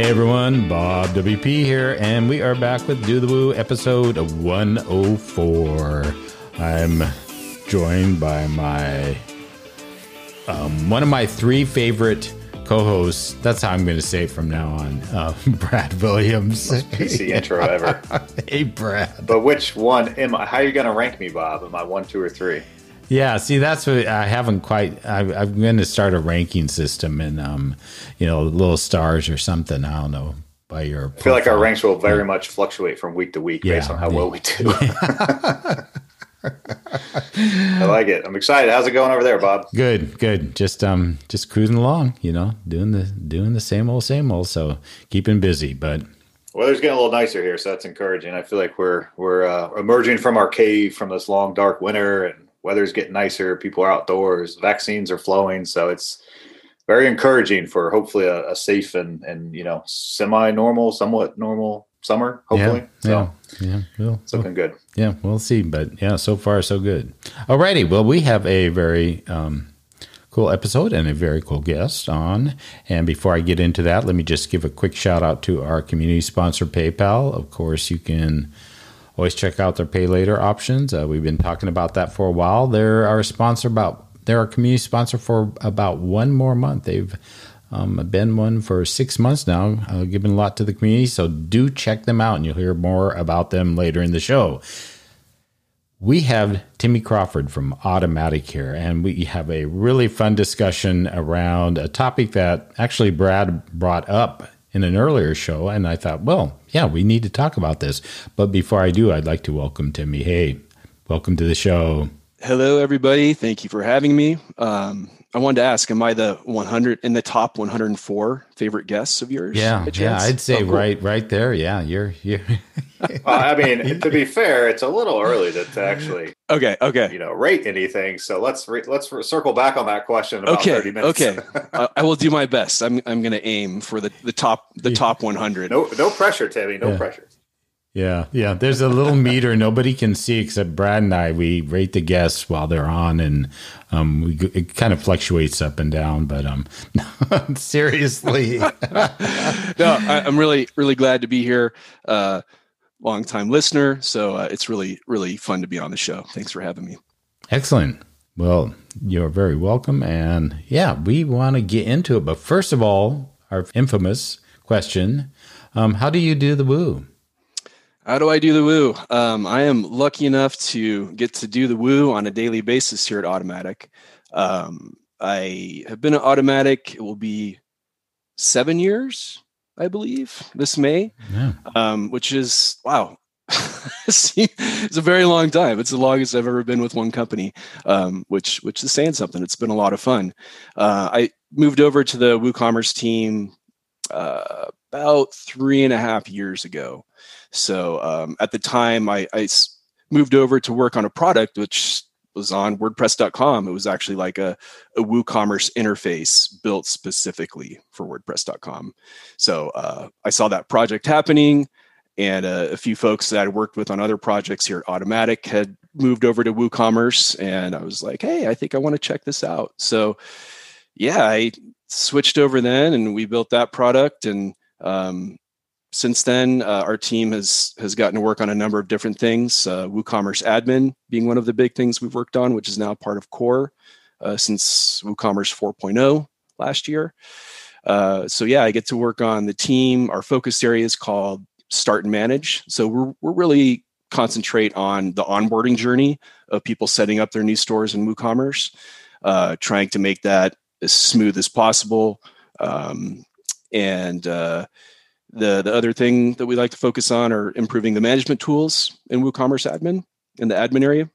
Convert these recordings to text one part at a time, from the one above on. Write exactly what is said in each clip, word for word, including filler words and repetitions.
Hey everyone, Bob W P here, and we are back with Do the Woo episode one oh four. I'm joined by my um, one of my three favorite co-hosts. That's how I'm going to say it from now on. Uh, Brad Williams. Most P C intro ever. Hey Brad. But which one am I? How are you going to rank me, Bob? Am I one, two, or three? Yeah, see, that's what I haven't quite. I, I'm going to start a ranking system and, um, you know, little stars or something. I don't know. By your, I feel like our ranks will very much fluctuate from week to week yeah, based on how yeah. well we do. I like it. I'm excited. How's it going over there, Bob? Good, good. Just, um, just cruising along. You know, doing the doing the same old, same old. So keeping busy, but. Weather's getting a little nicer here, so that's encouraging. I feel like we're we're uh, emerging from our cave from this long dark winter and. Weather's getting nicer. People are outdoors. Vaccines are flowing. So it's very encouraging for hopefully a, a safe and, and, you know, semi-normal, somewhat normal summer, hopefully. Yeah, so yeah, yeah. It's looking good. Yeah, we'll see. But yeah, so far, so good. All righty. Well, we have a very um, cool episode and a very cool guest on. And before I get into that, let me just give a quick shout out to our community sponsor, PayPal. Of course, you can always check out their pay later options. Uh, we've been talking about that for a while. They're our sponsor about they're our community sponsor for about one more month. They've um, been one for six months now, uh, giving a lot to the community. So do check them out, and you'll hear more about them later in the show. We have Timmy Crawford from Automattic here, and we have a really fun discussion around a topic that actually Brad brought up in an earlier show, and I thought, well, yeah, we need to talk about this. But before I do, I'd like to welcome Timmy. Hey, welcome to the show. Hello, everybody. Thank you for having me. Um, I wanted to ask, am I the one hundred in the top one hundred four favorite guests of yours? Yeah, yeah, I'd say oh, cool. right, right there. Yeah, you're. you're well, I mean, to be fair, it's a little early to, to actually. Okay. Okay. You know, rate anything. So let's re- let's re- circle back on that question in about okay, thirty minutes. Okay. uh, I will do my best. I'm I'm going to aim for the, the top the yeah. top one hundred. No no pressure, Timmy. No yeah. pressure. Yeah, yeah. There's a little meter nobody can see except Brad and I. We rate the guests while they're on, and um, we, it kind of fluctuates up and down. But um, seriously, no, I, I'm really, really glad to be here. Uh, long-time listener, so uh, it's really, really fun to be on the show. Thanks for having me. Excellent. Well, you're very welcome, and yeah, we want to get into it. But first of all, our infamous question: um, How do you do the woo? How do I do the woo? Um, I am lucky enough to get to do the woo on a daily basis here at Automattic. Um, I have been at Automattic. It will be seven years, I believe, this May, yeah. um, which is, wow, it's a very long time. It's the longest I've ever been with one company, um, which which is saying something. It's been a lot of fun. Uh, I moved over to the WooCommerce team uh, about three and a half years ago. So um, at the time, I, I moved over to work on a product which was on WordPress dot com. It was actually like a, a WooCommerce interface built specifically for WordPress dot com. So uh, I saw that project happening, and uh, a few folks that I worked with on other projects here at Automattic had moved over to WooCommerce, and I was like, hey, I think I want to check this out. So yeah, I switched over then, and we built that product, and um, since then, uh, our team has has gotten to work on a number of different things, uh, WooCommerce Admin being one of the big things we've worked on, which is now part of Core uh, since WooCommerce four point oh last year. Uh, so yeah, I get to work on the team. Our focus area is called Start and Manage. So we're we're really concentrate on the onboarding journey of people setting up their new stores in WooCommerce, uh, trying to make that as smooth as possible. Um, and uh The the other thing that we like to focus on are improving the management tools in WooCommerce Admin in the admin area.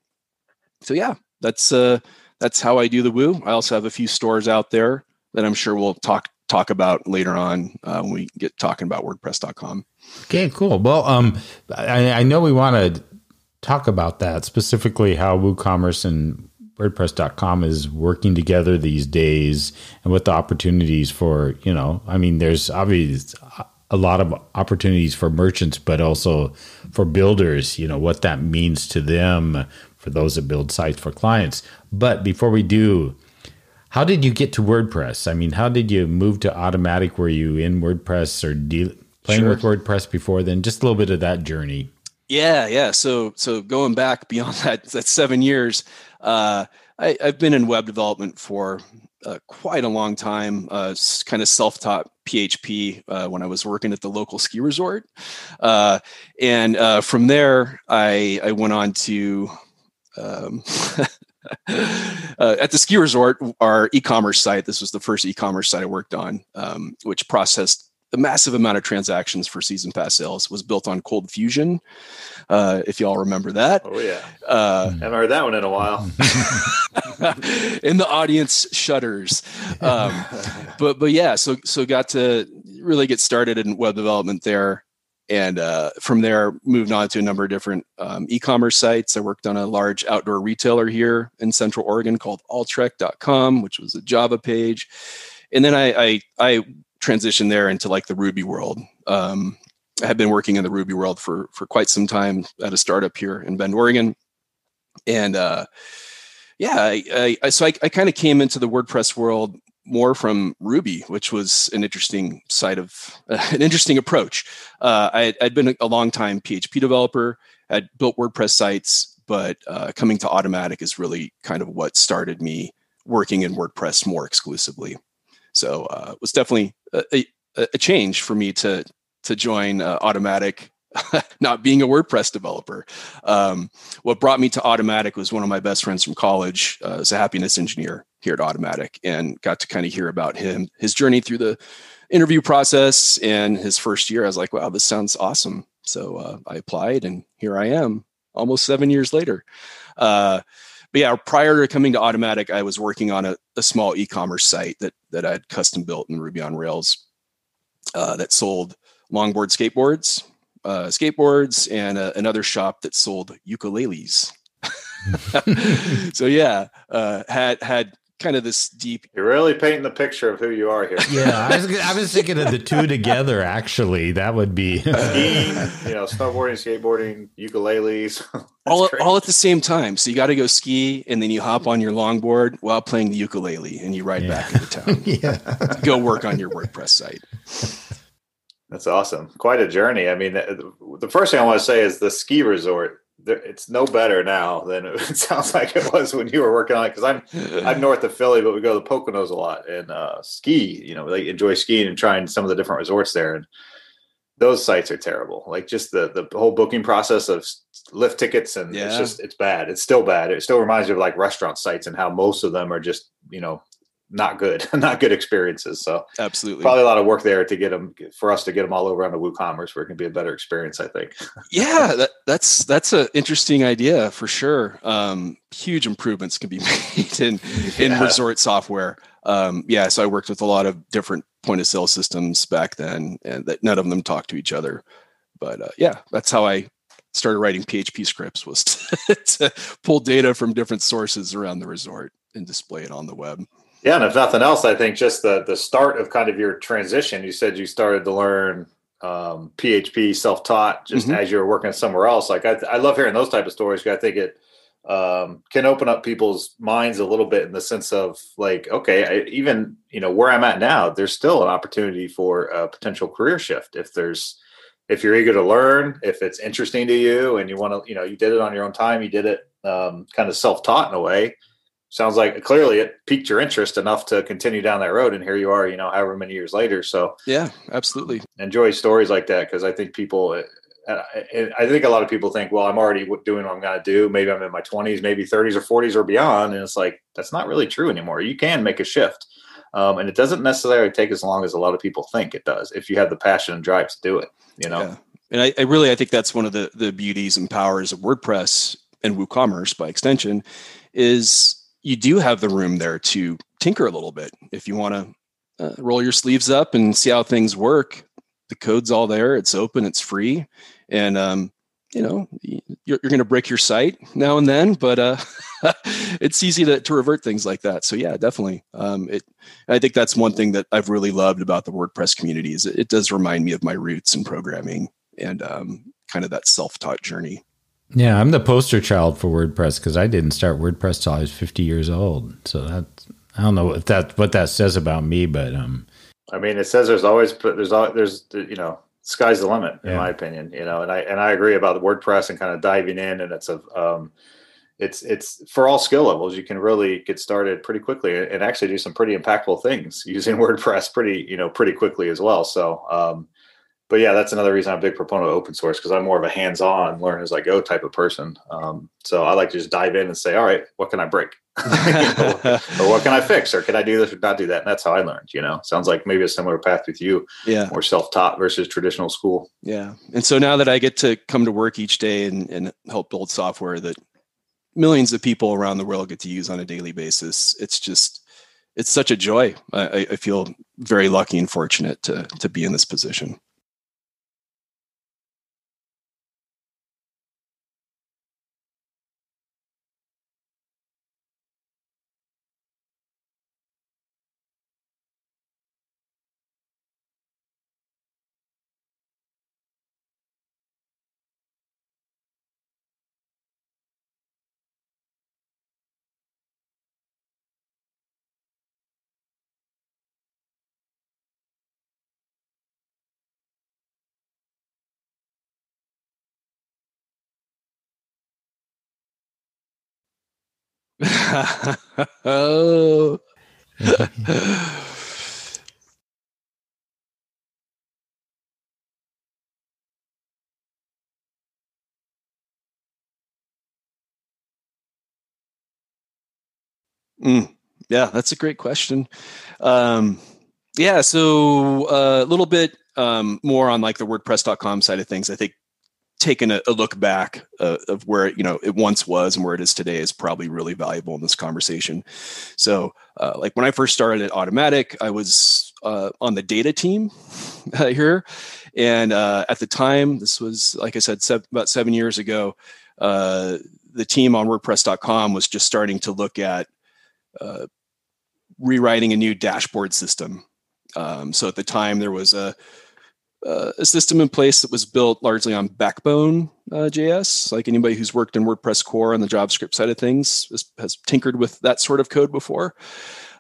So yeah, that's uh, that's how I do the Woo. I also have a few stores out there that I'm sure we'll talk talk about later on uh, when we get talking about WordPress dot com. Okay, cool. Well, um, I, I know we want to talk about that specifically, how WooCommerce and WordPress dot com is working together these days, and what the opportunities for you know, I mean, there's obvious. a lot of opportunities for merchants, but also for builders, you know, what that means to them, for those that build sites for clients. But before we do, How did you get to WordPress? I mean, how did you move to Automattic? Were you in WordPress or de- playing sure. with WordPress before then? Just a little bit of that journey. Yeah, yeah. So, so going back beyond that, that's seven years. Uh, I, I've been in web development for uh, quite a long time. Uh, kind of self-taught P H P uh, when I was working at the local ski resort, uh, and uh, from there I, I went on to. Um, Uh, at the ski resort, our e-commerce site, this was the first e-commerce site I worked on, um, which processed a massive amount of transactions for season pass sales, was built on Cold Fusion, uh, if you all remember that. Oh, yeah. Uh, haven't heard that one in a while. And the audience shudders. Um, but but yeah, so so got to really get started in web development there. And uh, from there, moved on to a number of different um, e-commerce sites. I worked on a large outdoor retailer here in Central Oregon called all trek dot com, which was a Java page. And then I, I, I transitioned there into like the Ruby world. Um, I had been working in the Ruby world for, for quite some time at a startup here in Bend, Oregon. And uh, yeah, I, I, so I, I kind of came into the WordPress world more from Ruby, which was an interesting side of uh, an interesting approach. Uh, I, I'd been a long time P H P developer. I'd built WordPress sites, but uh, coming to Automattic is really kind of what started me working in WordPress more exclusively. So uh, it was definitely a, a, a change for me to, to join uh, Automattic, not being a WordPress developer. Um, what brought me to Automattic was one of my best friends from college, uh, is a happiness engineer here at Automattic, and got to kind of hear about him, his journey through the interview process and his first year. I was like, wow, this sounds awesome. So uh, I applied, and here I am almost seven years later. Uh, but yeah, prior to coming to Automattic, I was working on a, a small e-commerce site that, that I had custom built in Ruby on Rails uh, that sold longboard skateboards. Uh, skateboards and uh, another shop that sold ukuleles. So yeah, uh, had had kind of this deep. You're really painting the picture of who you are here. Yeah, I was, I was thinking of the two together. Actually, that would be skiing, you know, snowboarding, skateboarding, ukuleles, all crazy. all at the same time. So you got to go ski, and then you hop on your longboard while playing the ukulele, and you ride yeah. back into town. Yeah, to go work on your WordPress site. That's awesome. Quite a journey. I mean, the first thing I want to say is the ski resort. It's no better now than it sounds like it was when you were working on it. Because I'm I'm north of Philly, but we go to the Poconos a lot and uh, ski. You know, they enjoy skiing and trying some of the different resorts there. And those sites are terrible. Like just the the whole booking process of lift tickets, and yeah. it's just it's bad. It's still bad. It still reminds me of like restaurant sites and how most of them are just, you know, not good, not good experiences. So absolutely, probably a lot of work there to get them for us to get them all over onto WooCommerce, where it can be a better experience, I think. Yeah, that, that's that's an interesting idea for sure. Um, huge improvements can be made in in yeah. resort software. Um, yeah, so I worked with a lot of different point of sale systems back then, and that none of them talked to each other. But uh, yeah, that's how I started writing P H P scripts, was to, to pull data from different sources around the resort and display it on the web. Yeah, and if nothing else, I think just the the start of kind of your transition. You said you started to learn um, P H P self-taught just mm-hmm. as you were working somewhere else. Like I, I love hearing those type of stories, because I think it um, can open up people's minds a little bit in the sense of like, okay, I, even you know where I'm at now, there's still an opportunity for a potential career shift if there's if you're eager to learn, if it's interesting to you, and you want to, you know, you did it on your own time, you did it um, kind of self-taught in a way. Sounds like clearly it piqued your interest enough to continue down that road. And here you are, you know, however many years later. So yeah, absolutely. Enjoy stories like that. Cause I think people, I think a lot of people think, well, I'm already doing what I'm going to do. Maybe I'm in my twenties, maybe thirties or forties or beyond. And it's like, that's not really true anymore. You can make a shift. Um, and it doesn't necessarily take as long as a lot of people think it does, if you have the passion and drive to do it, you know? Yeah. And I, I really, I think that's one of the, the beauties and powers of WordPress and WooCommerce by extension is, you do have the room there to tinker a little bit. If you want to uh, roll your sleeves up and see how things work, the code's all there. It's open. It's free. And, um, you know, you're, you're going to break your site now and then, but uh, it's easy to, to revert things like that. So yeah, definitely. Um, it. I think that's one thing that I've really loved about the WordPress community is it, it does remind me of my roots in programming and um, kind of that self-taught journey. Yeah, I'm the poster child for WordPress because I didn't start WordPress till I was fifty years old. So that's I don't know what that what that says about me, but um, I mean, it says there's always there's there's you know, sky's the limit in yeah. my opinion, you know, and I and I agree about WordPress and kind of diving in, and it's a um, it's it's for all skill levels. You can really get started pretty quickly and actually do some pretty impactful things using WordPress pretty you know pretty quickly as well. So. Um, But yeah, that's another reason I'm a big proponent of open source, because I'm more of a hands-on, learn as I go type of person. Um, so I like to just dive in and say, all right, what can I break? know, or what can I fix? Or can I do this or not do that? And that's how I learned, you know. Sounds like maybe a similar path with you. Yeah. More self-taught versus traditional school. Yeah. And so now that I get to come to work each day and, and help build software that millions of people around the world get to use on a daily basis, it's just, it's such a joy. I, I feel very lucky and fortunate to to be in this position. Oh. mm, yeah, that's a great question. Um, yeah, so a uh, little bit um, more on like the WordPress dot com side of things. I think taking a, a look back uh, of where you know it once was and where it is today is probably really valuable in this conversation. So, uh, like when I first started at Automattic, I was uh, on the data team uh, here, and uh, at the time, this was like I said se- about seven years ago. Uh, the team on WordPress dot com was just starting to look at uh, rewriting a new dashboard system. Um, so at the time, there was a Uh, a system in place that was built largely on Backbone uh, J S. Like anybody who's worked in WordPress core on the JavaScript side of things has, has tinkered with that sort of code before.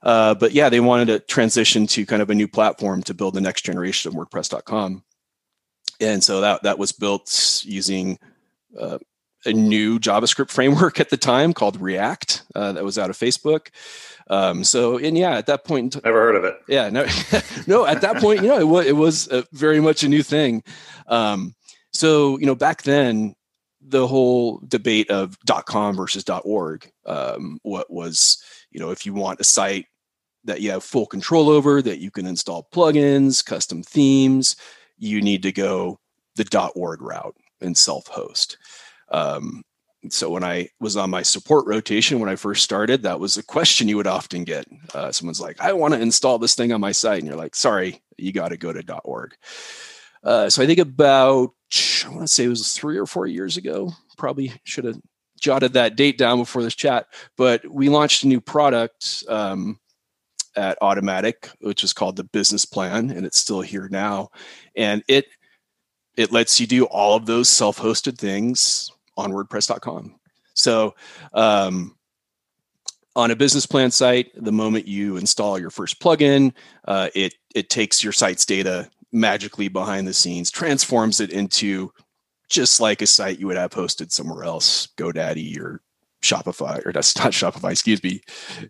Uh, but yeah, they wanted to transition to kind of a new platform to build the next generation of WordPress dot com. And so that, that was built using uh, a new JavaScript framework at the time called React uh, that was out of Facebook. Um, so, and yeah, at that point, never heard of it. Yeah, no, no. At that point, you know, it was, it was a, very much a new thing. Um, so, you know, back then, the whole debate of .com versus .org, um, what was, you know, if you want a site that you have full control over, that you can install plugins, custom themes, you need to go the .org route and self-host. Um, So when I was on my support rotation, when I first started, that was a question you would often get. Uh, someone's like, I want to install this thing on my site. And you're like, sorry, you got to go to .org. Uh, so I think about, I want to say it was three or four years ago. Probably should have jotted that date down before this chat. But we launched a new product um, at Automattic, which is called the Business Plan. And it's still here now. And it it lets you do all of those self-hosted things on WordPress dot com. So um, on a business plan site, the moment you install your first plugin, uh, it it takes your site's data magically behind the scenes, transforms it into just like a site you would have hosted somewhere else, GoDaddy or Shopify, or that's not Shopify, excuse me.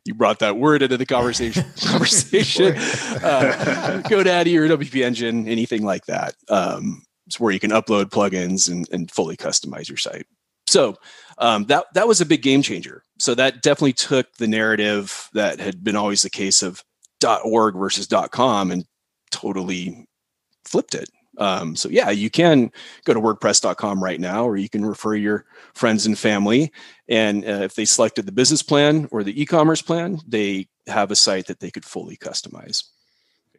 You brought that word into the conversation. conversation. uh, GoDaddy or W P Engine, anything like that. Um, It's where you can upload plugins and, and fully customize your site. So um, that that was a big game changer. So that definitely took the narrative that had been always the case of .org versus .com and totally flipped it. Um, so yeah, you can go to WordPress dot com right now, or you can refer your friends and family. And uh, if they selected the business plan or the e-commerce plan, they have a site that they could fully customize.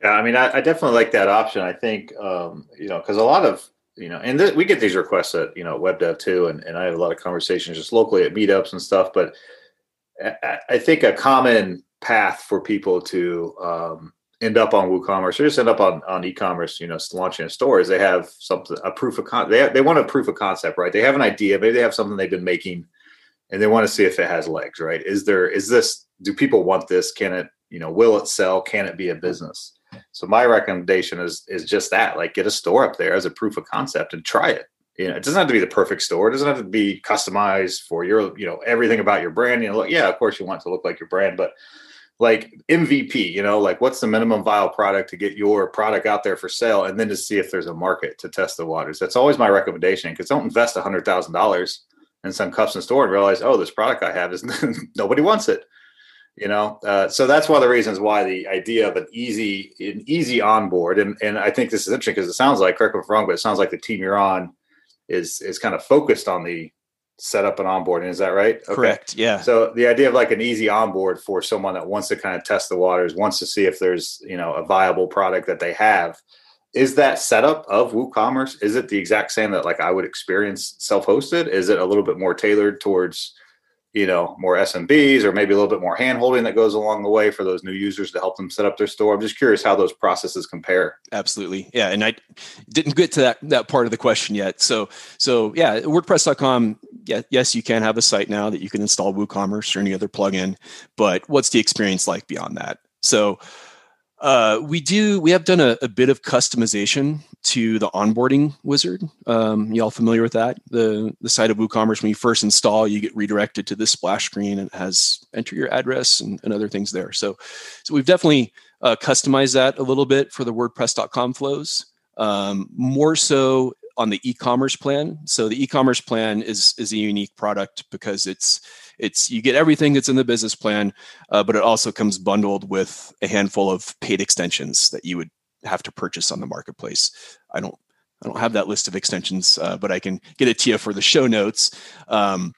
Yeah, I mean, I, I definitely like that option. I think, um, you know, because a lot of, you know, and th- we get these requests at, you know, web dev too. And, and I have a lot of conversations just locally at meetups and stuff. But I, I think a common path for people to um, end up on WooCommerce or just end up on, on e-commerce, you know, launching a store is they have something, a proof of con. They, have, they want a proof of concept, right? They have an idea. Maybe they have something they've been making and they want to see if it has legs, right? Is there, is this do people want this? Can it, you know, will it sell? Can it be a business? So my recommendation is is just that, like, get a store up there as a proof of concept and try it. You know, it doesn't have to be the perfect store. It doesn't have to be customized for your, you know, everything about your brand. You know, look, yeah, of course you want it to look like your brand, but like M V P, you know, like what's the minimum viable product to get your product out there for sale, and then to see if there's a market, to test the waters. That's always my recommendation, because don't invest one hundred thousand dollars in some custom store and realize, oh, this product I have is nobody wants it. You know, uh, so that's one of the reasons why the idea of an easy, an easy onboard, and and I think this is interesting because it sounds like, correct me if I'm wrong, but it sounds like the team you're on is is kind of focused on the setup and onboarding. Is that right? Okay. Correct. Yeah. So the idea of like an easy onboard for someone that wants to kind of test the waters, wants to see if there's, you know, a viable product that they have. Is that setup of WooCommerce? Is it the exact same that like I would experience self-hosted? Is it a little bit more tailored towards, you know, more S M Bs, or maybe a little bit more hand holding that goes along the way for those new users to help them set up their store? I'm just curious how those processes compare. Absolutely. Yeah. And I didn't get to that, that part of the question yet. So, so yeah, WordPress dot com. Yeah, yes, you can have a site now that you can install WooCommerce or any other plugin, but what's the experience like beyond that? So uh, we do, we have done a, a bit of customization to the onboarding wizard. Um, y'all familiar with that? The the site of WooCommerce, when you first install, you get redirected to this splash screen and it has enter your address and, and other things there. So, so we've definitely uh, customized that a little bit for the WordPress dot com flows, um, more so on the e-commerce plan. So the e-commerce plan is is a unique product because it's it's you get everything that's in the business plan, uh, but it also comes bundled with a handful of paid extensions that you would have to purchase on the marketplace. I don't, I don't have that list of extensions, uh, but I can get it to you for the show notes. Um,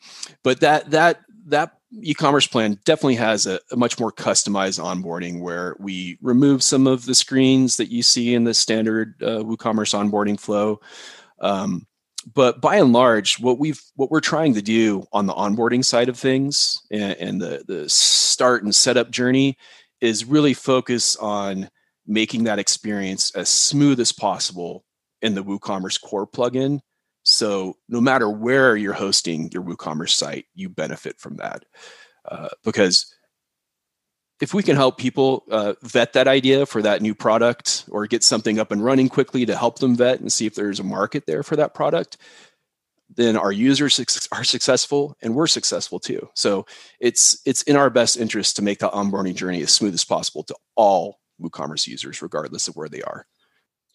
but that that that e-commerce plan definitely has a, a much more customized onboarding, where we remove some of the screens that you see in the standard uh, WooCommerce onboarding flow. Um, but by and large, what we've what we're trying to do on the onboarding side of things and, and the the start and setup journey is really focus on making that experience as smooth as possible in the WooCommerce core plugin. So no matter where you're hosting your WooCommerce site, you benefit from that. Uh, because if we can help people uh, vet that idea for that new product, or get something up and running quickly to help them vet and see if there's a market there for that product, then our users are successful and we're successful too. So it's it's in our best interest to make the onboarding journey as smooth as possible to all WooCommerce users, regardless of where they are.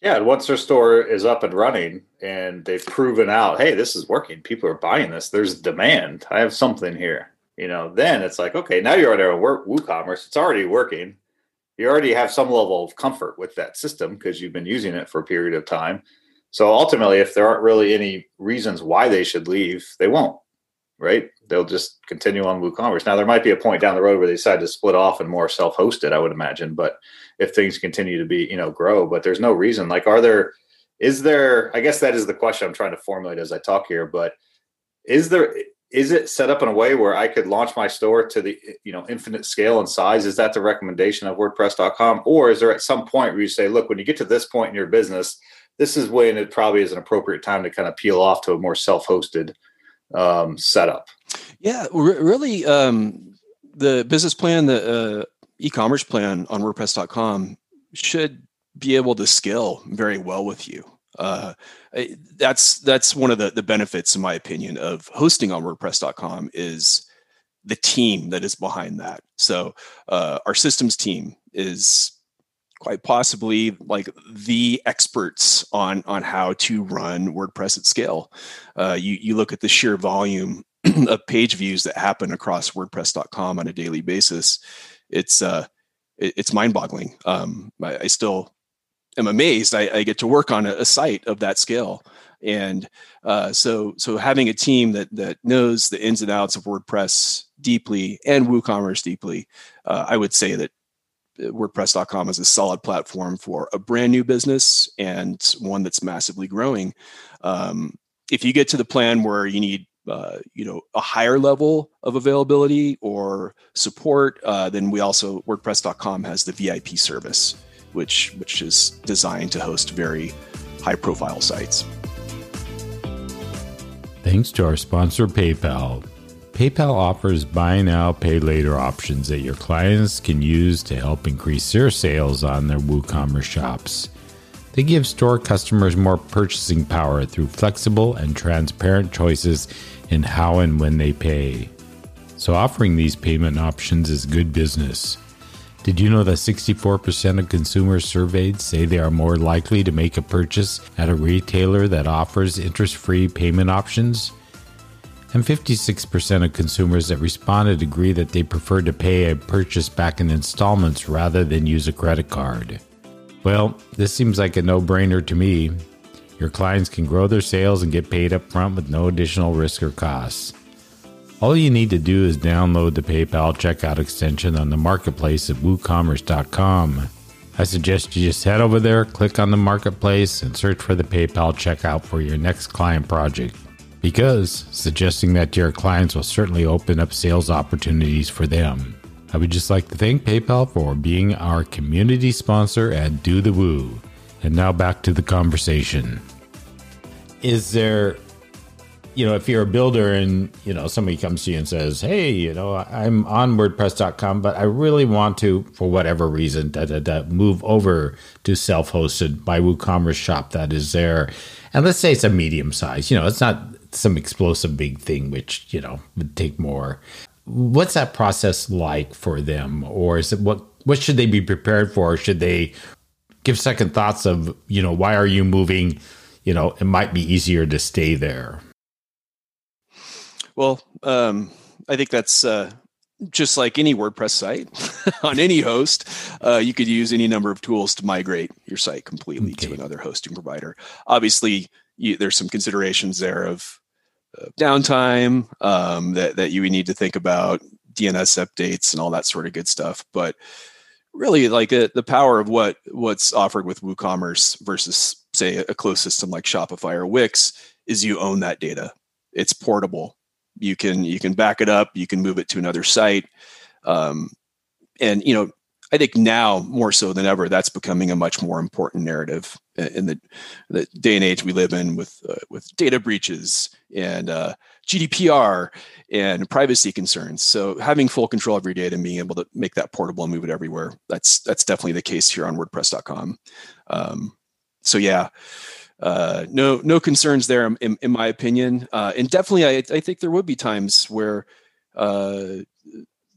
Yeah, and once their store is up and running and they've proven out, hey, this is working, people are buying this, there's demand, I have something here, you know, then it's like, okay, now you're on our WooCommerce, it's already working, you already have some level of comfort with that system because you've been using it for a period of time. So ultimately, if there aren't really any reasons why they should leave, they won't, right? They'll just continue on WooCommerce. Now, there might be a point down the road where they decide to split off and more self-hosted, I would imagine. But if things continue to be, you know, grow, but there's no reason, like, are there, is there, I guess that is the question I'm trying to formulate as I talk here, but is there, is it set up in a way where I could launch my store to the, you know, infinite scale and size? Is that the recommendation of WordPress dot com? Or is there at some point where you say, look, when you get to this point in your business, this is when it probably is an appropriate time to kind of peel off to a more self-hosted um, setup? Yeah, r- really, um, the business plan, the uh, e-commerce plan on WordPress dot com should be able to scale very well with you. Uh, that's that's one of the, the benefits, in my opinion, of hosting on WordPress dot com is the team that is behind that. So uh, our systems team is quite possibly like the experts on on how to run WordPress at scale. Uh, you you look at the sheer volume of page views that happen across WordPress dot com on a daily basis. It's uh, it, it's mind-boggling. Um, I, I still am amazed. I, I get to work on a, a site of that scale, and uh, so so having a team that that knows the ins and outs of WordPress deeply and WooCommerce deeply, uh, I would say that WordPress dot com is a solid platform for a brand new business and one that's massively growing. Um, if you get to the plan where you need Uh, you know, a higher level of availability or support, uh, then we also, WordPress dot com has the V I P service, which which is designed to host very high-profile sites. Thanks to our sponsor, PayPal. PayPal offers buy now, pay later options that your clients can use to help increase their sales on their WooCommerce shops. They give store customers more purchasing power through flexible and transparent choices in how and when they pay. So offering these payment options is good business. Did you know that sixty-four percent of consumers surveyed say they are more likely to make a purchase at a retailer that offers interest-free payment options? And fifty-six percent of consumers that responded agree that they prefer to pay a purchase back in installments rather than use a credit card. Well, this seems like a no-brainer to me. Your clients can grow their sales and get paid up front with no additional risk or costs. All you need to do is download the PayPal checkout extension on the marketplace at WooCommerce dot com. I suggest you just head over there, click on the marketplace, and search for the PayPal checkout for your next client project. Because suggesting that to your clients will certainly open up sales opportunities for them. I would just like to thank PayPal for being our community sponsor at Do The Woo. And now back to the conversation. Is there, you know, if you're a builder and, you know, somebody comes to you and says, hey, you know, I'm on WordPress dot com, but I really want to, for whatever reason, da, da, da, move over to self-hosted by WooCommerce shop that is there. And let's say it's a medium size, you know, it's not some explosive big thing, which, you know, would take more. What's that process like for them? Or is it what, what should they be prepared for? Should they give second thoughts of, you know, why are you moving? You know, it might be easier to stay there. Well, um, I think that's uh, just like any WordPress site on any host. Uh, you could use any number of tools to migrate your site completely okay. to another hosting provider. Obviously, You, there's some considerations there of uh, downtime um, that, that you would need to think about, D N S updates and all that sort of good stuff. But really, like a, the power of what what's offered with WooCommerce versus, say, a closed system like Shopify or Wix is you own that data. It's portable. You can you can back it up. You can move it to another site. Um, and, you know, I think now more so than ever, that's becoming a much more important narrative in the, the day and age we live in with uh, with data breaches and uh, G D P R and privacy concerns. So having full control of your data and being able to make that portable and move it everywhere, that's that's definitely the case here on WordPress dot com. Um, so yeah, uh, no no concerns there in, in my opinion. Uh, and definitely, I, I think there would be times where uh,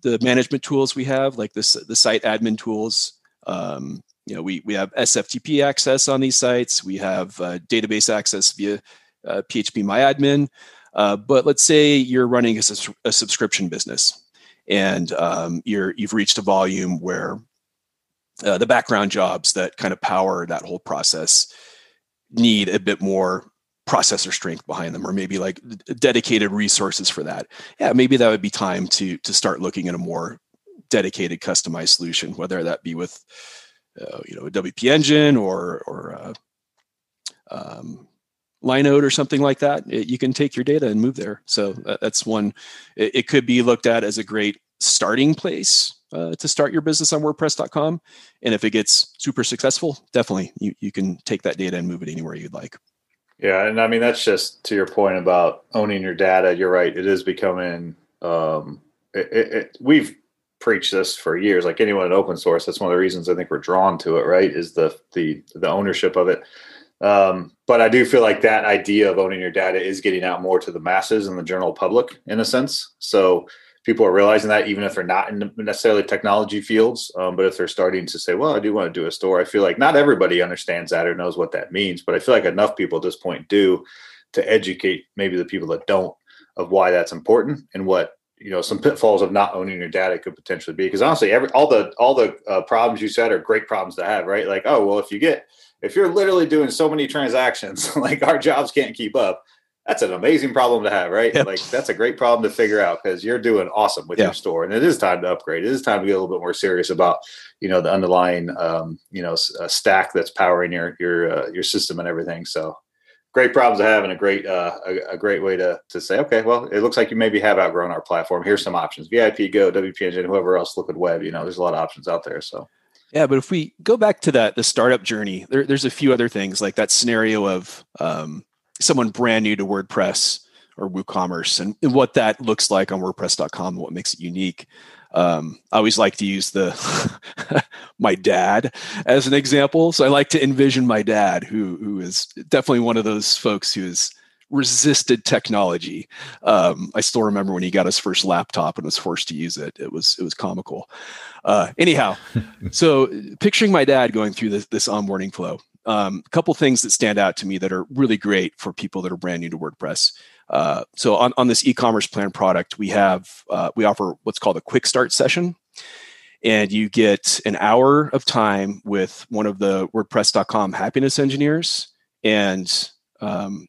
the management tools we have, like this, the site admin tools, um, you know, we we have S F T P access on these sites. We have uh, database access via uh, P H P My Admin. Uh, but let's say you're running a, sus- a subscription business, and um, you're you've reached a volume where uh, the background jobs that kind of power that whole process need a bit more processor strength behind them, or maybe like dedicated resources for that. Yeah, maybe that would be time to to start looking at a more dedicated, customized solution, whether that be with uh, you know a W P Engine or or uh, um, Linode or something like that. It, you can take your data and move there. So that, that's one. It, it could be looked at as a great starting place uh, to start your business on WordPress dot com. And if it gets super successful, definitely you you can take that data and move it anywhere you'd like. Yeah, and I mean, that's just to your point about owning your data. You're right. It is becoming, um, it, it, it, we've preached this for years, like anyone in open source. That's one of the reasons I think we're drawn to it, right, is the the, the ownership of it. Um, but I do feel like that idea of owning your data is getting out more to the masses and the general public, in a sense. So people are realizing that, even if they're not in necessarily technology fields, um, but if they're starting to say, well, I do want to do a store, I feel like not everybody understands that or knows what that means, but I feel like enough people at this point do to educate maybe the people that don't of why that's important and what, you know, some pitfalls of not owning your data could potentially be. Because honestly, every, all the, all the uh, problems you said are great problems to have, right? Like, oh, well, if you get, if you're literally doing so many transactions, like our jobs can't keep up. That's an amazing problem to have, right? Yep. Like, that's a great problem to figure out because you're doing awesome with yeah. your store, and it is time to upgrade. It is time to be a little bit more serious about, you know, the underlying, um, you know, uh, stack that's powering your your uh, your system and everything. So, great problems to have, and a great uh, a, a great way to to say, okay, well, it looks like you maybe have outgrown our platform. Here's some options: V I P, Go, W P Engine, whoever else, Liquid Web. You know, there's a lot of options out there. So, yeah, but if we go back to that the startup journey, there, there's a few other things like that scenario of. Um, someone brand new to WordPress or WooCommerce, and, and what that looks like on WordPress dot com and what makes it unique. Um, I always like to use the my dad as an example. So I like to envision my dad, who who is definitely one of those folks who is resisted technology. Um, I still remember when he got his first laptop and was forced to use it. It was it was comical. Uh, anyhow, so picturing my dad going through this, this onboarding flow. Um, a couple things that stand out to me that are really great for people that are brand new to WordPress. Uh, so on, on this e-commerce plan product, we have uh, we offer what's called a quick start session, and you get an hour of time with one of the WordPress dot com happiness engineers. And um,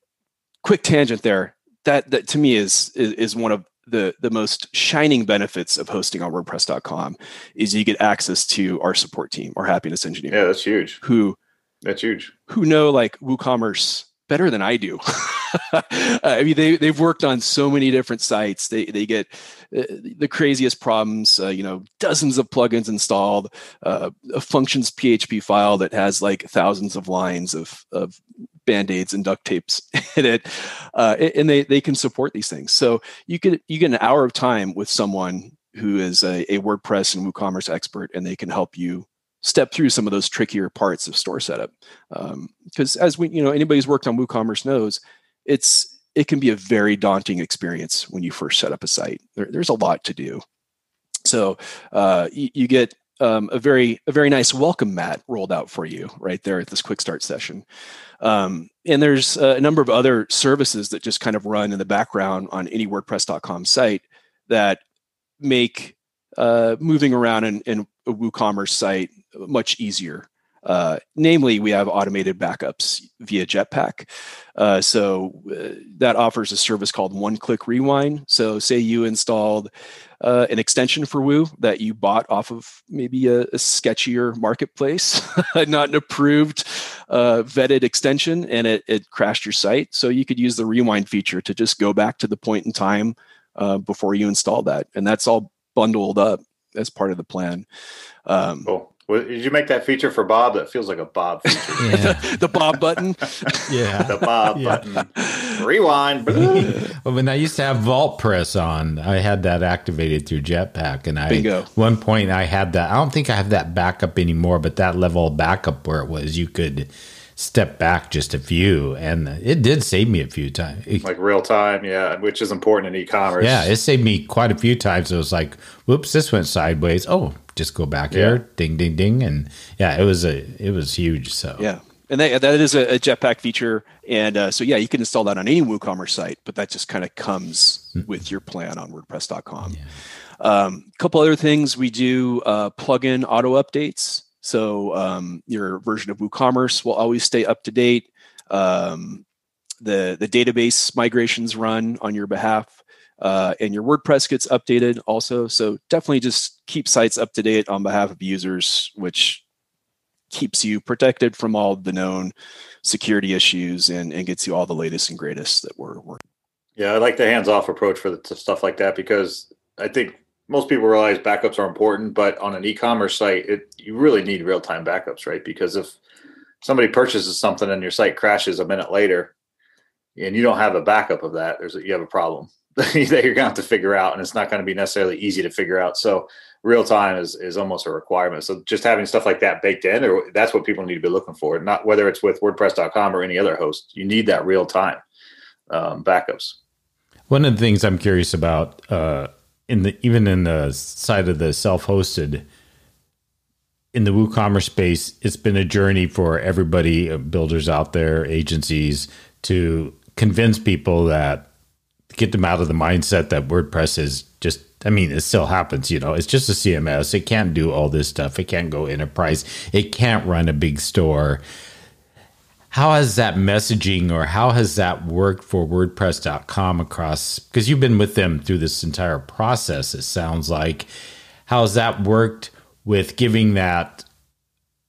quick tangent there. That that to me is is, is one of the, the most shining benefits of hosting on WordPress dot com is you get access to our support team, our happiness engineer. Yeah, that's huge. Who that's huge. Who know like WooCommerce better than I do. I mean, they they've worked on so many different sites. They they get uh, the craziest problems. Uh, you know, dozens of plugins installed, uh, a functions P H P file that has like thousands of lines of of Band-Aids and duct tapes in it, uh, and they they can support these things. So you get you get an hour of time with someone who is a, a WordPress and WooCommerce expert, and they can help you step through some of those trickier parts of store setup. Because um, as we you know, anybody who's worked on WooCommerce knows. It's it can be a very daunting experience when you first set up a site. There, there's a lot to do, so uh, you, you get um, a very a very nice welcome mat rolled out for you right there at this quick start session. Um, and there's a number of other services that just kind of run in the background on any WordPress dot com site that make uh, moving around in, in a WooCommerce site much easier. Uh, namely, we have automated backups via Jetpack. Uh, so uh, that offers a service called one-click rewind. So say you installed uh, an extension for Woo that you bought off of maybe a, a sketchier marketplace, not an approved uh, vetted extension, and it, it crashed your site. So you could use the rewind feature to just go back to the point in time uh, before you install that. And that's all bundled up as part of the plan. Um, cool. Did you make that feature for Bob? That feels like a Bob feature. Yeah. the, the Bob button. Yeah. The Bob yeah. button. Rewind. Well, when I used to have Vault Press on, I had that activated through Jetpack. And I, Bingo. At one point I had that. I don't think I have that backup anymore, but that level of backup where it was, you could step back just a few. And it did save me a few times. It, like real time. Yeah. Which is important in e-commerce. Yeah. It saved me quite a few times. It was like, whoops, this went sideways. Oh, just go back yeah. here, ding, ding, ding. And yeah, it was a, it was huge. So yeah. And that, that is a, a Jetpack feature. And uh, so, yeah, you can install that on any WooCommerce site, but that just kind of comes with your plan on WordPress dot com. A yeah. um, couple other things we do, uh, plugin auto updates. So um, your version of WooCommerce will always stay up to date. Um, the, the database migrations run on your behalf. Uh, and your WordPress gets updated also. So definitely just keep sites up to date on behalf of users, which keeps you protected from all the known security issues and, and gets you all the latest and greatest that we're working. Yeah, I like the hands-off approach for the stuff like that, because I think most people realize backups are important, but on an e-commerce site, it, you really need real-time backups, right? Because if somebody purchases something and your site crashes a minute later and you don't have a backup of that, there's a, you have a problem. that you're going to have to figure out, and it's not going to be necessarily easy to figure out. So real time is, is almost a requirement. So just having stuff like that baked in, or that's what people need to be looking for. Not whether it's with WordPress dot com or any other host, you need that real time um, backups. One of the things I'm curious about uh, in the, even in the side of the self-hosted in the WooCommerce space, it's been a journey for everybody, uh, builders out there, agencies, to convince people that get them out of the mindset that WordPress is just, I mean, it still happens, you know, it's just a C M S. It can't do all this stuff. It can't go enterprise. It can't run a big store. How has that messaging, or how has that worked for WordPress dot com across, because you've been with them through this entire process, it sounds like. How's that worked with giving that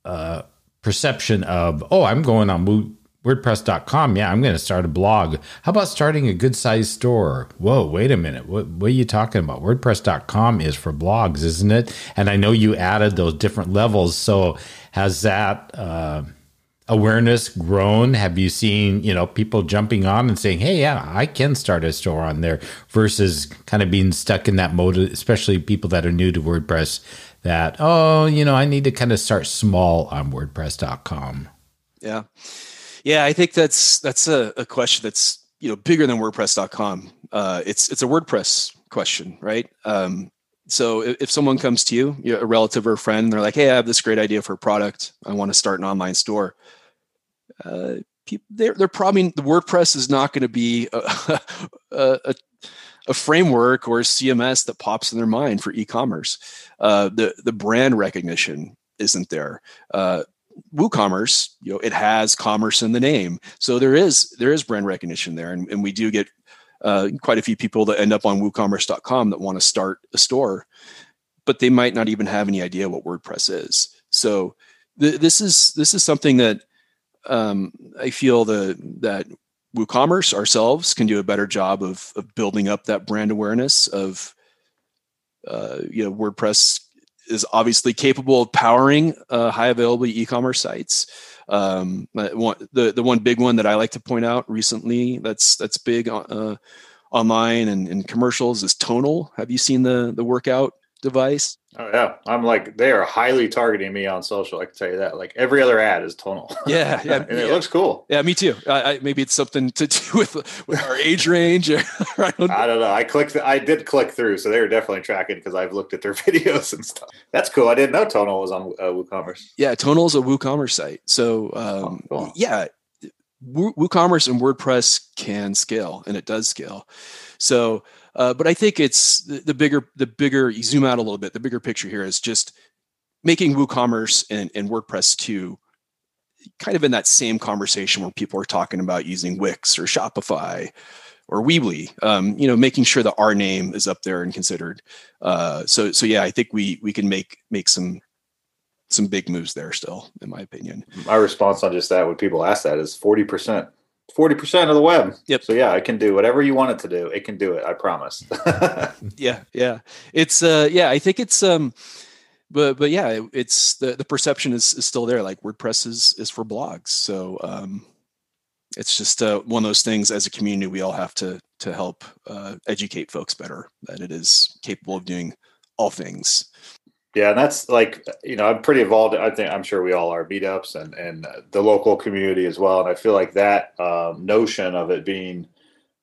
uh, perception of, oh, I'm going on Woo- WordPress dot com. Yeah, I'm going to start a blog. How about starting a good-sized store? Whoa, wait a minute. What, what are you talking about? WordPress dot com is for blogs, isn't it? And I know you added those different levels. So has that uh, awareness grown? Have you seen, you know, people jumping on and saying, hey, yeah, I can start a store on there, versus kind of being stuck in that mode, especially people that are new to WordPress, that, oh, you know, I need to kind of start small on WordPress dot com. Yeah. Yeah, I think that's that's a, a question that's, you know, bigger than WordPress dot com. Uh, it's it's a WordPress question, right? Um, so if, if someone comes to you, you know, a relative or a friend, and they're like, hey, I have this great idea for a product. I want to start an online store. Uh, people, they're, they're probably, the WordPress is not going to be a, a, a framework or a C M S that pops in their mind for e-commerce. Uh, the, the brand recognition isn't there. Uh, WooCommerce, you know, it has commerce in the name. So there is, there is brand recognition there. And, and we do get uh, quite a few people that end up on WooCommerce dot com that want to start a store, but they might not even have any idea what WordPress is. So th- this is, this is something that Um, I feel the, that WooCommerce ourselves can do a better job of, of building up that brand awareness of, uh, you know, WordPress is obviously capable of powering uh, high availability e-commerce sites. Um, one, the, the one big one that I like to point out recently that's that's big uh, online and in commercials is Tonal. Have you seen the the workout device? Oh yeah, I'm like, they are highly targeting me on social. I can tell you that. Like every other ad is Tonal. Yeah, yeah, and it yeah. looks cool. Yeah, me too. I, I, maybe it's something to do with, with our age range. Or, I, don't I don't know. I clicked. I did click through, so they were definitely tracking because I've looked at their videos and stuff. That's cool. I didn't know Tonal was on uh, WooCommerce. Yeah, Tonal is a WooCommerce site. So um, oh, cool. yeah, Woo, WooCommerce and WordPress can scale, and it does scale. So. Uh, but I think it's the, the bigger, the bigger, you zoom out a little bit, the bigger picture here is just making WooCommerce and, and WordPress two kind of in that same conversation where people are talking about using Wix or Shopify or Weebly, um, you know, making sure that our name is up there and considered. Uh, so, so yeah, I think we we can make make some some big moves there still, in my opinion. My response on just that when people ask that is forty percent. forty percent of the web. Yep. So yeah, it can do whatever you want it to do. It can do it. I promise. yeah. Yeah. It's uh yeah, I think it's, um, but, but yeah, it, it's the, the perception is, is still there. Like WordPress is, is for blogs. So um, it's just uh, one of those things as a community, we all have to, to help uh, educate folks better that it is capable of doing all things. Yeah, and that's like, you know, I'm pretty involved. I think I'm sure we all are, meetups and, and the local community as well. And I feel like that um, notion of it being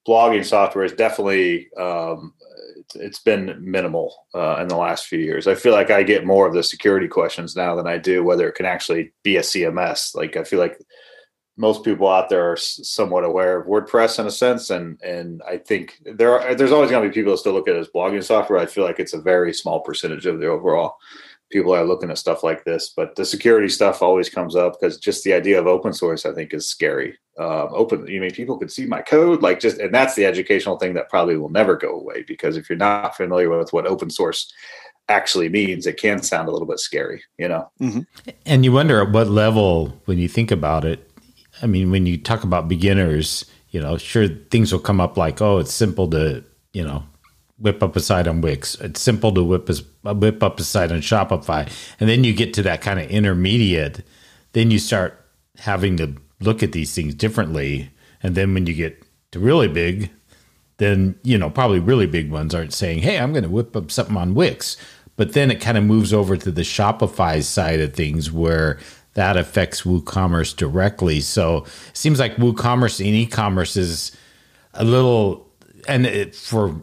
blogging software is definitely, um, it's, it's been minimal uh, in the last few years. I feel like I get more of the security questions now than I do whether it can actually be a C M S. Like, I feel like most people out there are somewhat aware of WordPress in a sense. And and I think there are, there's always going to be people that still look at it as blogging software. I feel like it's a very small percentage of the overall people are looking at stuff like this. But the security stuff always comes up because just the idea of open source, I think, is scary. Um, open, you mean people can see my code, like just, and that's the educational thing that probably will never go away because if you're not familiar with what open source actually means, it can sound a little bit scary, you know? Mm-hmm. And you wonder at what level, when you think about it, I mean, when you talk about beginners, you know, sure, things will come up like, oh, it's simple to, you know, whip up a site on Wix. It's simple to whip, a, whip up a site on Shopify. And then you get to that kind of intermediate. Then you start having to look at these things differently. And then when you get to really big, then, you know, probably really big ones aren't saying, hey, I'm going to whip up something on Wix. But then it kind of moves over to the Shopify side of things where that affects WooCommerce directly. So it seems like WooCommerce and e-commerce is a little, and it, for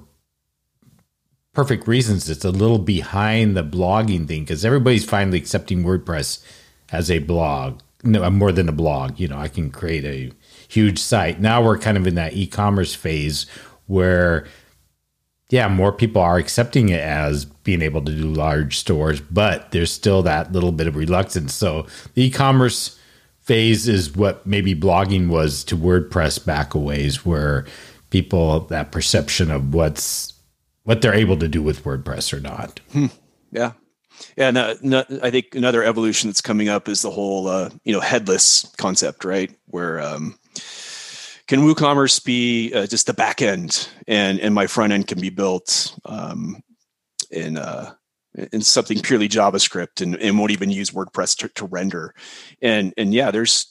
perfect reasons, it's a little behind the blogging thing because everybody's finally accepting WordPress as a blog, no, more than a blog. You know, I can create a huge site. Now we're kind of in that e-commerce phase where, yeah, more people are accepting it as being able to do large stores, but there's still that little bit of reluctance. So the e-commerce phase is what maybe blogging was to WordPress back a ways, where people, that perception of what's what they're able to do with WordPress or not. Hmm. Yeah. Yeah. No, no, I think another evolution that's coming up is the whole, uh, you know, headless concept, right? Where, um, can WooCommerce be uh, just the back end, and and my front end can be built um, in uh, in something purely JavaScript, and, and won't even use WordPress to, to render. And and yeah, there's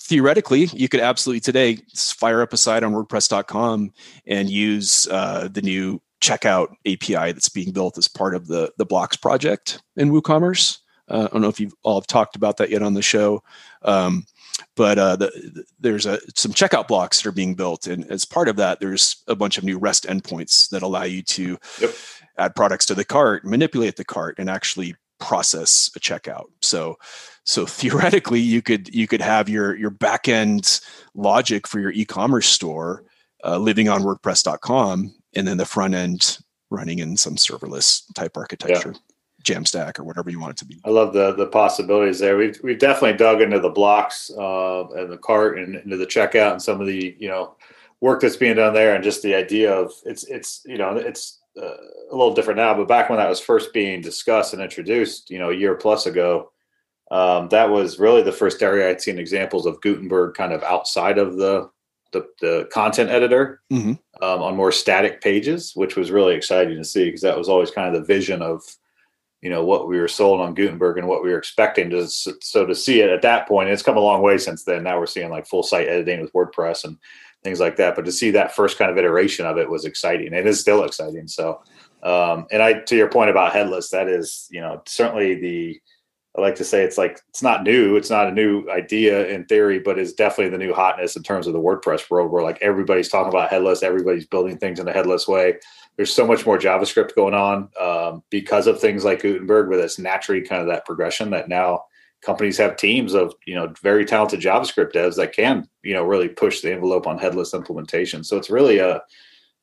theoretically, you could absolutely today fire up a site on WordPress dot com and use uh, the new checkout A P I that's being built as part of the, the blocks project in WooCommerce. Uh, I don't know if you all have talked about that yet on the show, um, but uh, the, the, there's a, some checkout blocks that are being built. And as part of that, there's a bunch of new REST endpoints that allow you to yep. add products to the cart, manipulate the cart, and actually process a checkout. So, so theoretically, you could you could have your your backend logic for your e-commerce store uh, living on WordPress dot com, and then the front end running in some serverless type architecture, yeah. Jamstack or whatever you want it to be. I love the the possibilities there. We've we've definitely dug into the blocks uh, and the cart and into the checkout and some of the you know work that's being done there, and just the idea of it's it's you know it's. Uh, a little different now, but back when that was first being discussed and introduced, you know, a year plus ago, um, that was really the first area I'd seen examples of Gutenberg kind of outside of the the, the content editor mm-hmm. um, on more static pages, which was really exciting to see because that was always kind of the vision of, you know, what we were sold on Gutenberg and what we were expecting. To, so to see it at that point, it's come a long way since then. Now we're seeing like full site editing with WordPress and things like that. But to see that first kind of iteration of it was exciting. It is still exciting. So, um, and I, to your point about headless, that is, you know, certainly the, I like to say it's like, it's not new. It's not a new idea in theory, but it's definitely the new hotness in terms of the WordPress world where like everybody's talking about headless, everybody's building things in a headless way. There's so much more JavaScript going on um, because of things like Gutenberg, where that's naturally kind of that progression that now companies have teams of, you know, very talented JavaScript devs that can, you know, really push the envelope on headless implementation. So it's really a,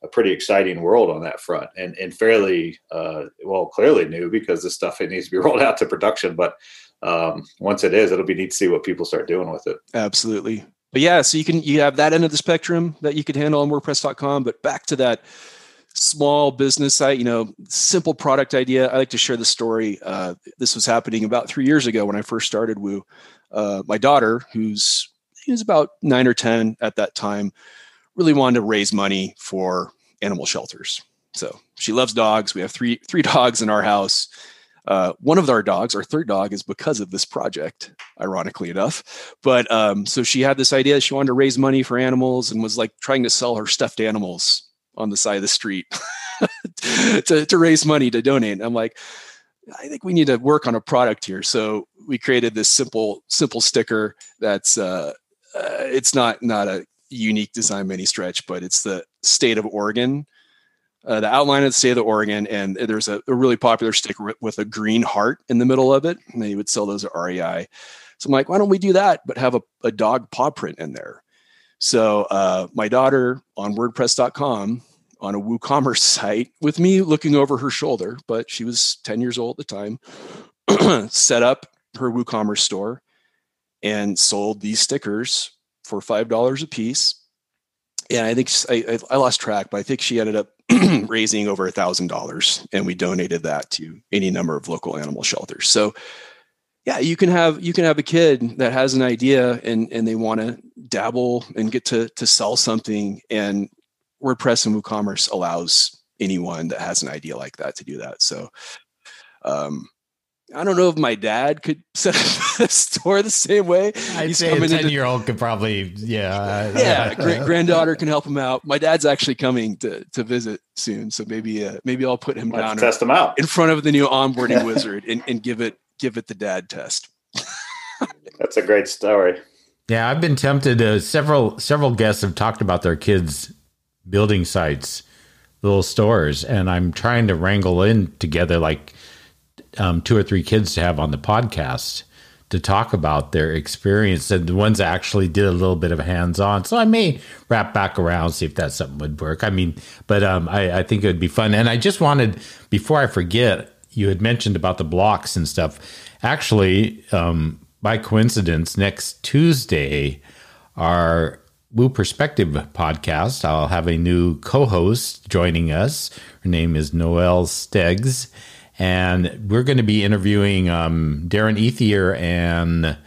a pretty exciting world on that front and, and fairly, uh, well, clearly new because this stuff, it needs to be rolled out to production. But um, once it is, it'll be neat to see what people start doing with it. Absolutely. But yeah, so you can, you have that end of the spectrum that you could handle on WordPress dot com, but back to that small business site, you know, simple product idea. I like to share the story. Uh, this was happening about three years ago when I first started Woo. Uh, my daughter, who's she was about nine or ten at that time, really wanted to raise money for animal shelters. So she loves dogs. We have three three dogs in our house. Uh, one of our dogs, our third dog, is because of this project, ironically enough. But um, so she had this idea. She wanted to raise money for animals and was like trying to sell her stuffed animals on the side of the street to, to raise money to donate. And I'm like, I think we need to work on a product here. So we created this simple, simple sticker. That's uh, uh, it's not not a unique design by any stretch, but it's the state of Oregon, uh, the outline of the state of Oregon, and there's a, a really popular sticker with a green heart in the middle of it. And they would sell those at R E I. So I'm like, why don't we do that, but have a, a dog paw print in there? So uh, my daughter on WordPress dot com on a WooCommerce site with me looking over her shoulder, but she was ten years old at the time, set up her WooCommerce store and sold these stickers for five dollars a piece. And I think I, I lost track, but I think she ended up raising over one thousand dollars and we donated that to any number of local animal shelters. So yeah, you can have you can have a kid that has an idea and, and they want to dabble and get to to sell something. And WordPress and WooCommerce allows anyone that has an idea like that to do that. So um, I don't know if my dad could set up a store the same way. I'd He's say a ten-year-old could probably, yeah. Yeah, great granddaughter can help him out. My dad's actually coming to to visit soon. So maybe uh, maybe I'll put him Let's down test him out. in front of the new onboarding wizard and, and give it Give it the dad test. That's a great story. Yeah, I've been tempted to several several guests have talked about their kids building sites, little stores, and I'm trying to wrangle in together like um, two or three kids to have on the podcast to talk about their experience, and the ones that actually did a little bit of hands-on. So I may wrap back around, see if that's something would work. I mean, but um, I, I think it would be fun. And I just wanted, before I forget, you had mentioned about the blocks and stuff. Actually, um, by coincidence, next Tuesday, our Woo Perspective podcast, I'll have a new co-host joining us. Her name is Noelle Stegs. And we're going to be interviewing um, Darren Ethier and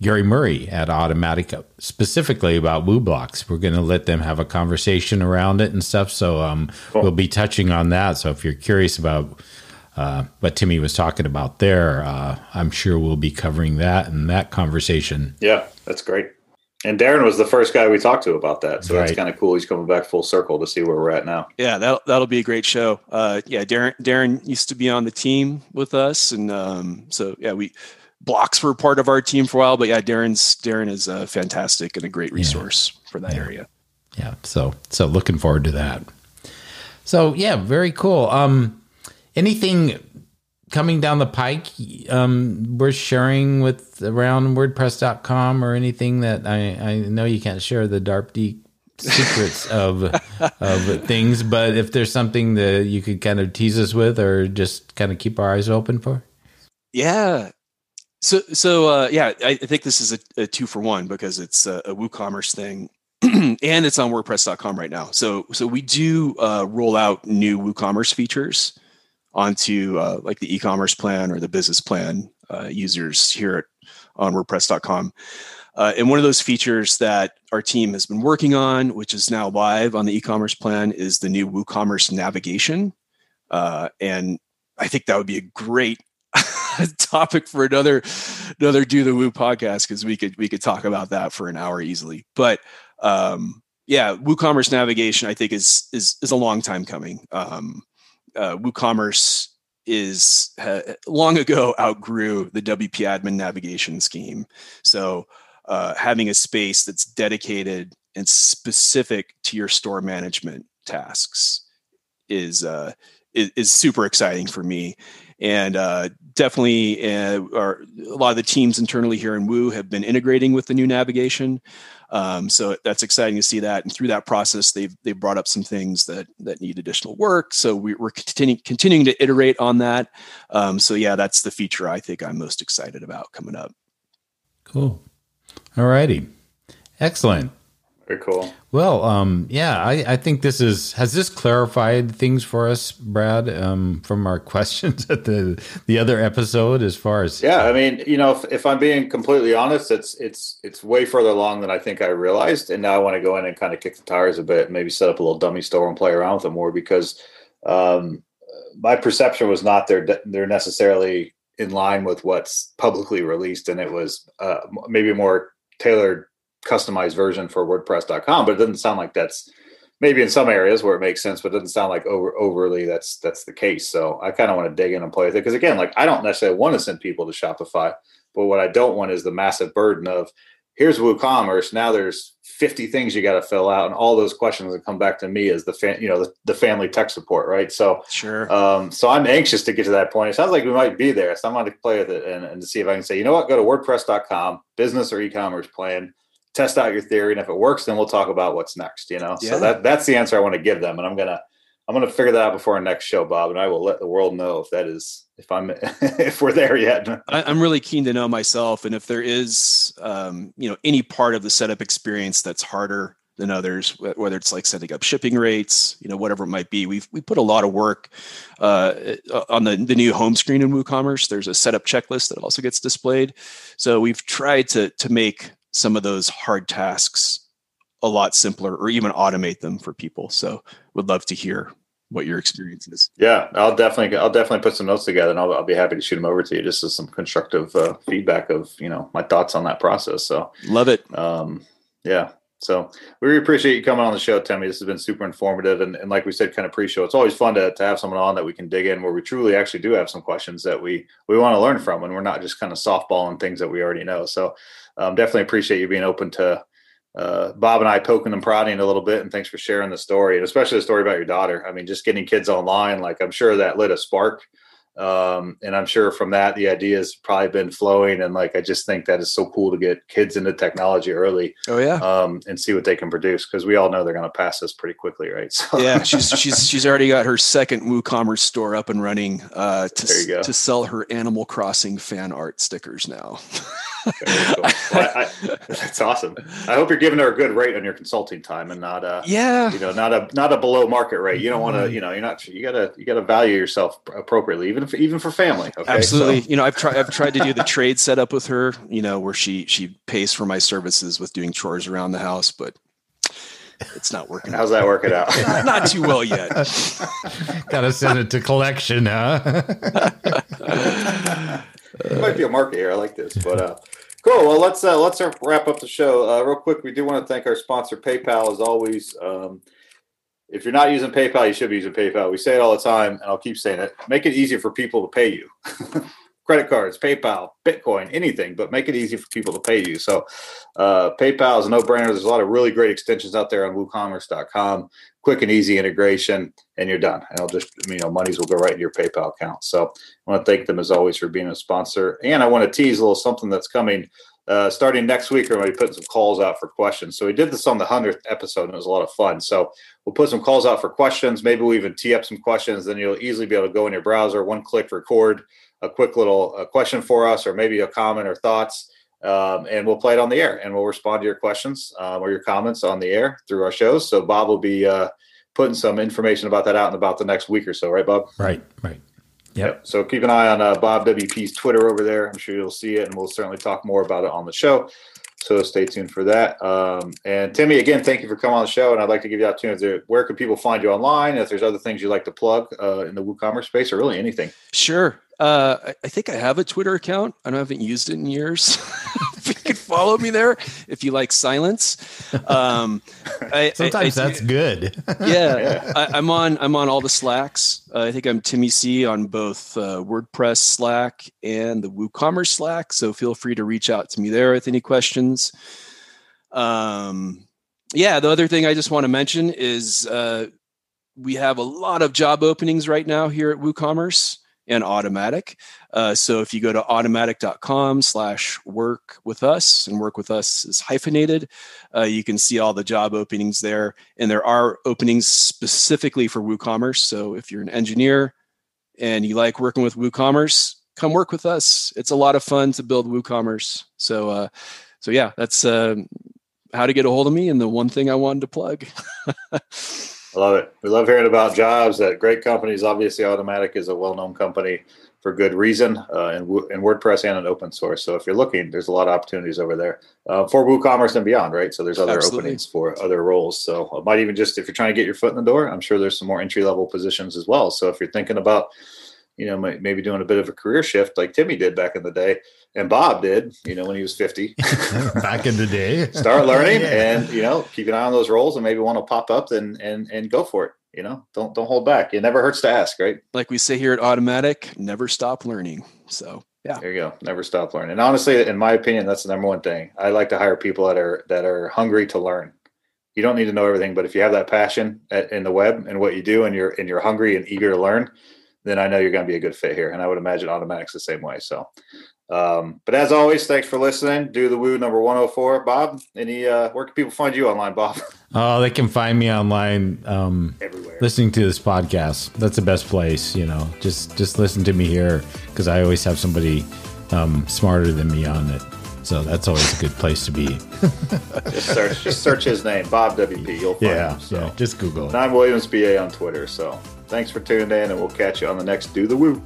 Gary Murray at Automattic, specifically about Woo blocks. We're going to let them have a conversation around it and stuff. So um, cool. We'll be touching on that. So if you're curious about uh, what Timmy was talking about there. Uh, I'm sure we'll be covering that in that conversation. Yeah, that's great. And Darren was the first guy we talked to about that. So right. That's kind of cool. He's coming back full circle to see where we're at now. Yeah, that'll, that'll be a great show. Uh, yeah, Darren Darren used to be on the team with us. And um, so, yeah, we blocks were part of our team for a while. But, yeah, Darren's Darren is uh, fantastic and a great resource yeah. for that yeah. area. Yeah, so so looking forward to that. So, yeah, very cool. Um, anything coming down the pike um, we're sharing with around WordPress dot com or anything that I, I know you can't share the D A R P D secrets of of things, but if there's something that you could kind of tease us with or just kind of keep our eyes open for? Yeah. So, so uh, yeah, I, I think this is a, a two for one because it's a, a WooCommerce thing. And it's on WordPress dot com right now. So so we do uh, roll out new WooCommerce features onto uh, like the e-commerce plan or the business plan uh, users here at, on WordPress dot com. Uh, and one of those features that our team has been working on, which is now live on the e-commerce plan, is the new WooCommerce navigation. Uh, and I think that would be a great topic for another another Do the Woo podcast because we could we could talk about that for an hour easily. But Um, yeah, WooCommerce navigation, I think, is is is a long time coming. Um, uh, WooCommerce is ha, long ago outgrew the W P admin navigation scheme. So uh, having a space that's dedicated and specific to your store management tasks is uh, is, is super exciting for me. And uh, definitely uh, our, a lot of the teams internally here in Woo have been integrating with the new navigation. Um, so that's exciting to see that. And through that process, they've they brought up some things that that need additional work. So we, we're continuing continuing to iterate on that. Um, so yeah, that's the feature I think I'm most excited about coming up. Cool. All righty. Excellent. Very cool. Well, um, yeah, I, I think this is, has this clarified things for us, Brad, um, from our questions at the, the other episode as far as. Yeah. I mean, you know, if, if I'm being completely honest, it's, it's, it's way further along than I think I realized. And now I want to go in and kind of kick the tires a bit, and maybe set up a little dummy store and play around with it more because, um, my perception was not they're, they're necessarily in line with what's publicly released. And it was, uh, maybe more tailored, customized version for WordPress dot com, but it doesn't sound like that's maybe in some areas where it makes sense, but it doesn't sound like over overly that's that's the case. So I kind of want to dig in and play with it because again, like I don't necessarily want to send people to Shopify, but what I don't want is the massive burden of here's WooCommerce. Now there's fifty things you got to fill out, and all those questions that come back to me as the fa- you know the, the family tech support, right? So sure. Um, so I'm anxious to get to that point. It sounds like we might be there, so I'm going to play with it and, and to see if I can say, you know what, go to WordPress dot com, business or e-commerce plan. Test out your theory, and if it works, then we'll talk about what's next, you know? Yeah. So that that's the answer I want to give them. And I'm going to, I'm going to figure that out before our next show, Bob, and I will let the world know if that is, if I'm, if we're there yet. I, I'm really keen to know myself. And if there is, um, you know, any part of the setup experience that's harder than others, whether it's like setting up shipping rates, you know, whatever it might be, we've, we put a lot of work uh, on the, the new home screen in WooCommerce. There's a setup checklist that also gets displayed. So we've tried to, to make some of those hard tasks a lot simpler or even automate them for people. So would love to hear what your experience is. Yeah, I'll definitely, I'll definitely put some notes together and I'll, I'll be happy to shoot them over to you just as some constructive uh, feedback of, you know, my thoughts on that process. So love it. Um, yeah. So we really appreciate you coming on the show, Timmy. This has been super informative. And, and like we said, kind of pre-show, it's always fun to, to have someone on that we can dig in where we truly actually do have some questions that we, we want to learn from. And we're not just kind of softballing things that we already know. So um, definitely appreciate you being open to uh, Bob and I poking and prodding a little bit. And thanks for sharing the story, and especially the story about your daughter. I mean, just getting kids online, like I'm sure that lit a spark. Um, and I'm sure from that, the idea has probably been flowing. And like, I just think that is so cool to get kids into technology early. Oh yeah. Um, and see what they can produce. Cause we all know they're going to pass us pretty quickly. Right. So yeah, she's, she's, she's already got her second WooCommerce store up and running, uh, to, to sell her Animal Crossing fan art stickers now. Very cool. Well, I, I, that's awesome. I hope you're giving her a good rate on your consulting time and not a, yeah. you know, not a, not a below market rate. You don't want to, you know, you're not, you gotta, you gotta value yourself appropriately, even if, even for family. Okay? Absolutely. So. You know, I've tried, I've tried to do the trade setup with her, you know, where she, she pays for my services with doing chores around the house, but It's not working. How's that working out? not, not too well yet. Got to send it to collection, huh? There might be a market here. I like this, but uh, cool. Well, let's uh, let's wrap up the show uh, real quick. We do want to thank our sponsor, PayPal, as always. Um, If you're not using PayPal, you should be using PayPal. We say it all the time, and I'll keep saying it. Make it easier for people to pay you. Credit cards, PayPal, Bitcoin, anything, but make it easy for people to pay you. So uh, PayPal is a no-brainer. There's a lot of really great extensions out there on WooCommerce dot com. Quick and easy integration, and you're done. And I'll just, you know, monies will go right into your PayPal account. So I want to thank them, as always, for being a sponsor. And I want to tease a little something that's coming. Uh, starting next week, we're going to be putting some calls out for questions. So we did this on the hundredth episode, and it was a lot of fun. So we'll put some calls out for questions. Maybe we'll even tee up some questions. Then you'll easily be able to go in your browser, one-click record a quick little uh, question for us, or maybe a comment or thoughts, um, and we'll play it on the air. And we'll respond to your questions uh, or your comments on the air through our shows. So Bob will be uh, putting some information about that out in about the next week or so. Right, Bob? Right, right. Yep. Yep. So keep an eye on uh, Bob W P's Twitter over there. I'm sure you'll see it, and we'll certainly talk more about it on the show. So stay tuned for that. Um, and Timmy, again, thank you for coming on the show. And I'd like to give you the opportunity to, where can people find you online? If there's other things you'd like to plug uh, in the WooCommerce space, or really anything. Sure. Uh, I think I have a Twitter account. I haven't used it in years. You can follow me there if you like silence. Um, I, Sometimes I, I, that's I, good. Yeah, yeah. I, I'm on. I'm on all the Slacks. Uh, I think I'm Timmy C on both uh, WordPress Slack and the WooCommerce Slack. So feel free to reach out to me there with any questions. Um, yeah. The other thing I just want to mention is uh, we have a lot of job openings right now here at WooCommerce and Automattic. Uh, so if you go to automattic dot com slash work with us, and work with us is hyphenated, uh, you can see all the job openings there. And there are openings specifically for WooCommerce. So if you're an engineer and you like working with WooCommerce, come work with us. It's a lot of fun to build WooCommerce. So, uh, so yeah, that's uh, how to get a hold of me. And the one thing I wanted to plug. I love it. We love hearing about jobs at great companies. Obviously, Automattic is a well-known company for good reason, uh, and, w- and WordPress and an open source. So if you're looking, there's a lot of opportunities over there uh, for WooCommerce and beyond, right? So there's other Absolutely. Openings for other roles. So it might even just, if you're trying to get your foot in the door, I'm sure there's some more entry-level positions as well. So if you're thinking about, you know, maybe doing a bit of a career shift like Timmy did back in the day, and Bob did, you know, when he was fifty. Back in the day. Start learning yeah. and, you know, keep an eye on those roles, and maybe one will pop up, and and and go for it. You know, don't don't hold back. It never hurts to ask, right? Like we say here at Automattic, never stop learning. So, yeah. There you go. Never stop learning. And honestly, in my opinion, that's the number one thing. I like to hire people that are that are hungry to learn. You don't need to know everything, but if you have that passion at, in the web and what you do, and you're and you're hungry and eager to learn, then I know you're going to be a good fit here. And I would imagine Automatic's the same way. So, um, but as always, thanks for listening. Do the Woo number one oh four. Bob, any, uh, where can people find you online, Bob? Oh, they can find me online. Um, Everywhere. Listening to this podcast. That's the best place, you know, just, just listen to me here, because I always have somebody um, smarter than me on it. So that's always a good place to be. just, search, just search his name, Bob W P. You'll find yeah, him. So. Yeah, just Google. And I'm Williams B A on Twitter. So thanks for tuning in, and we'll catch you on the next Do the Woo.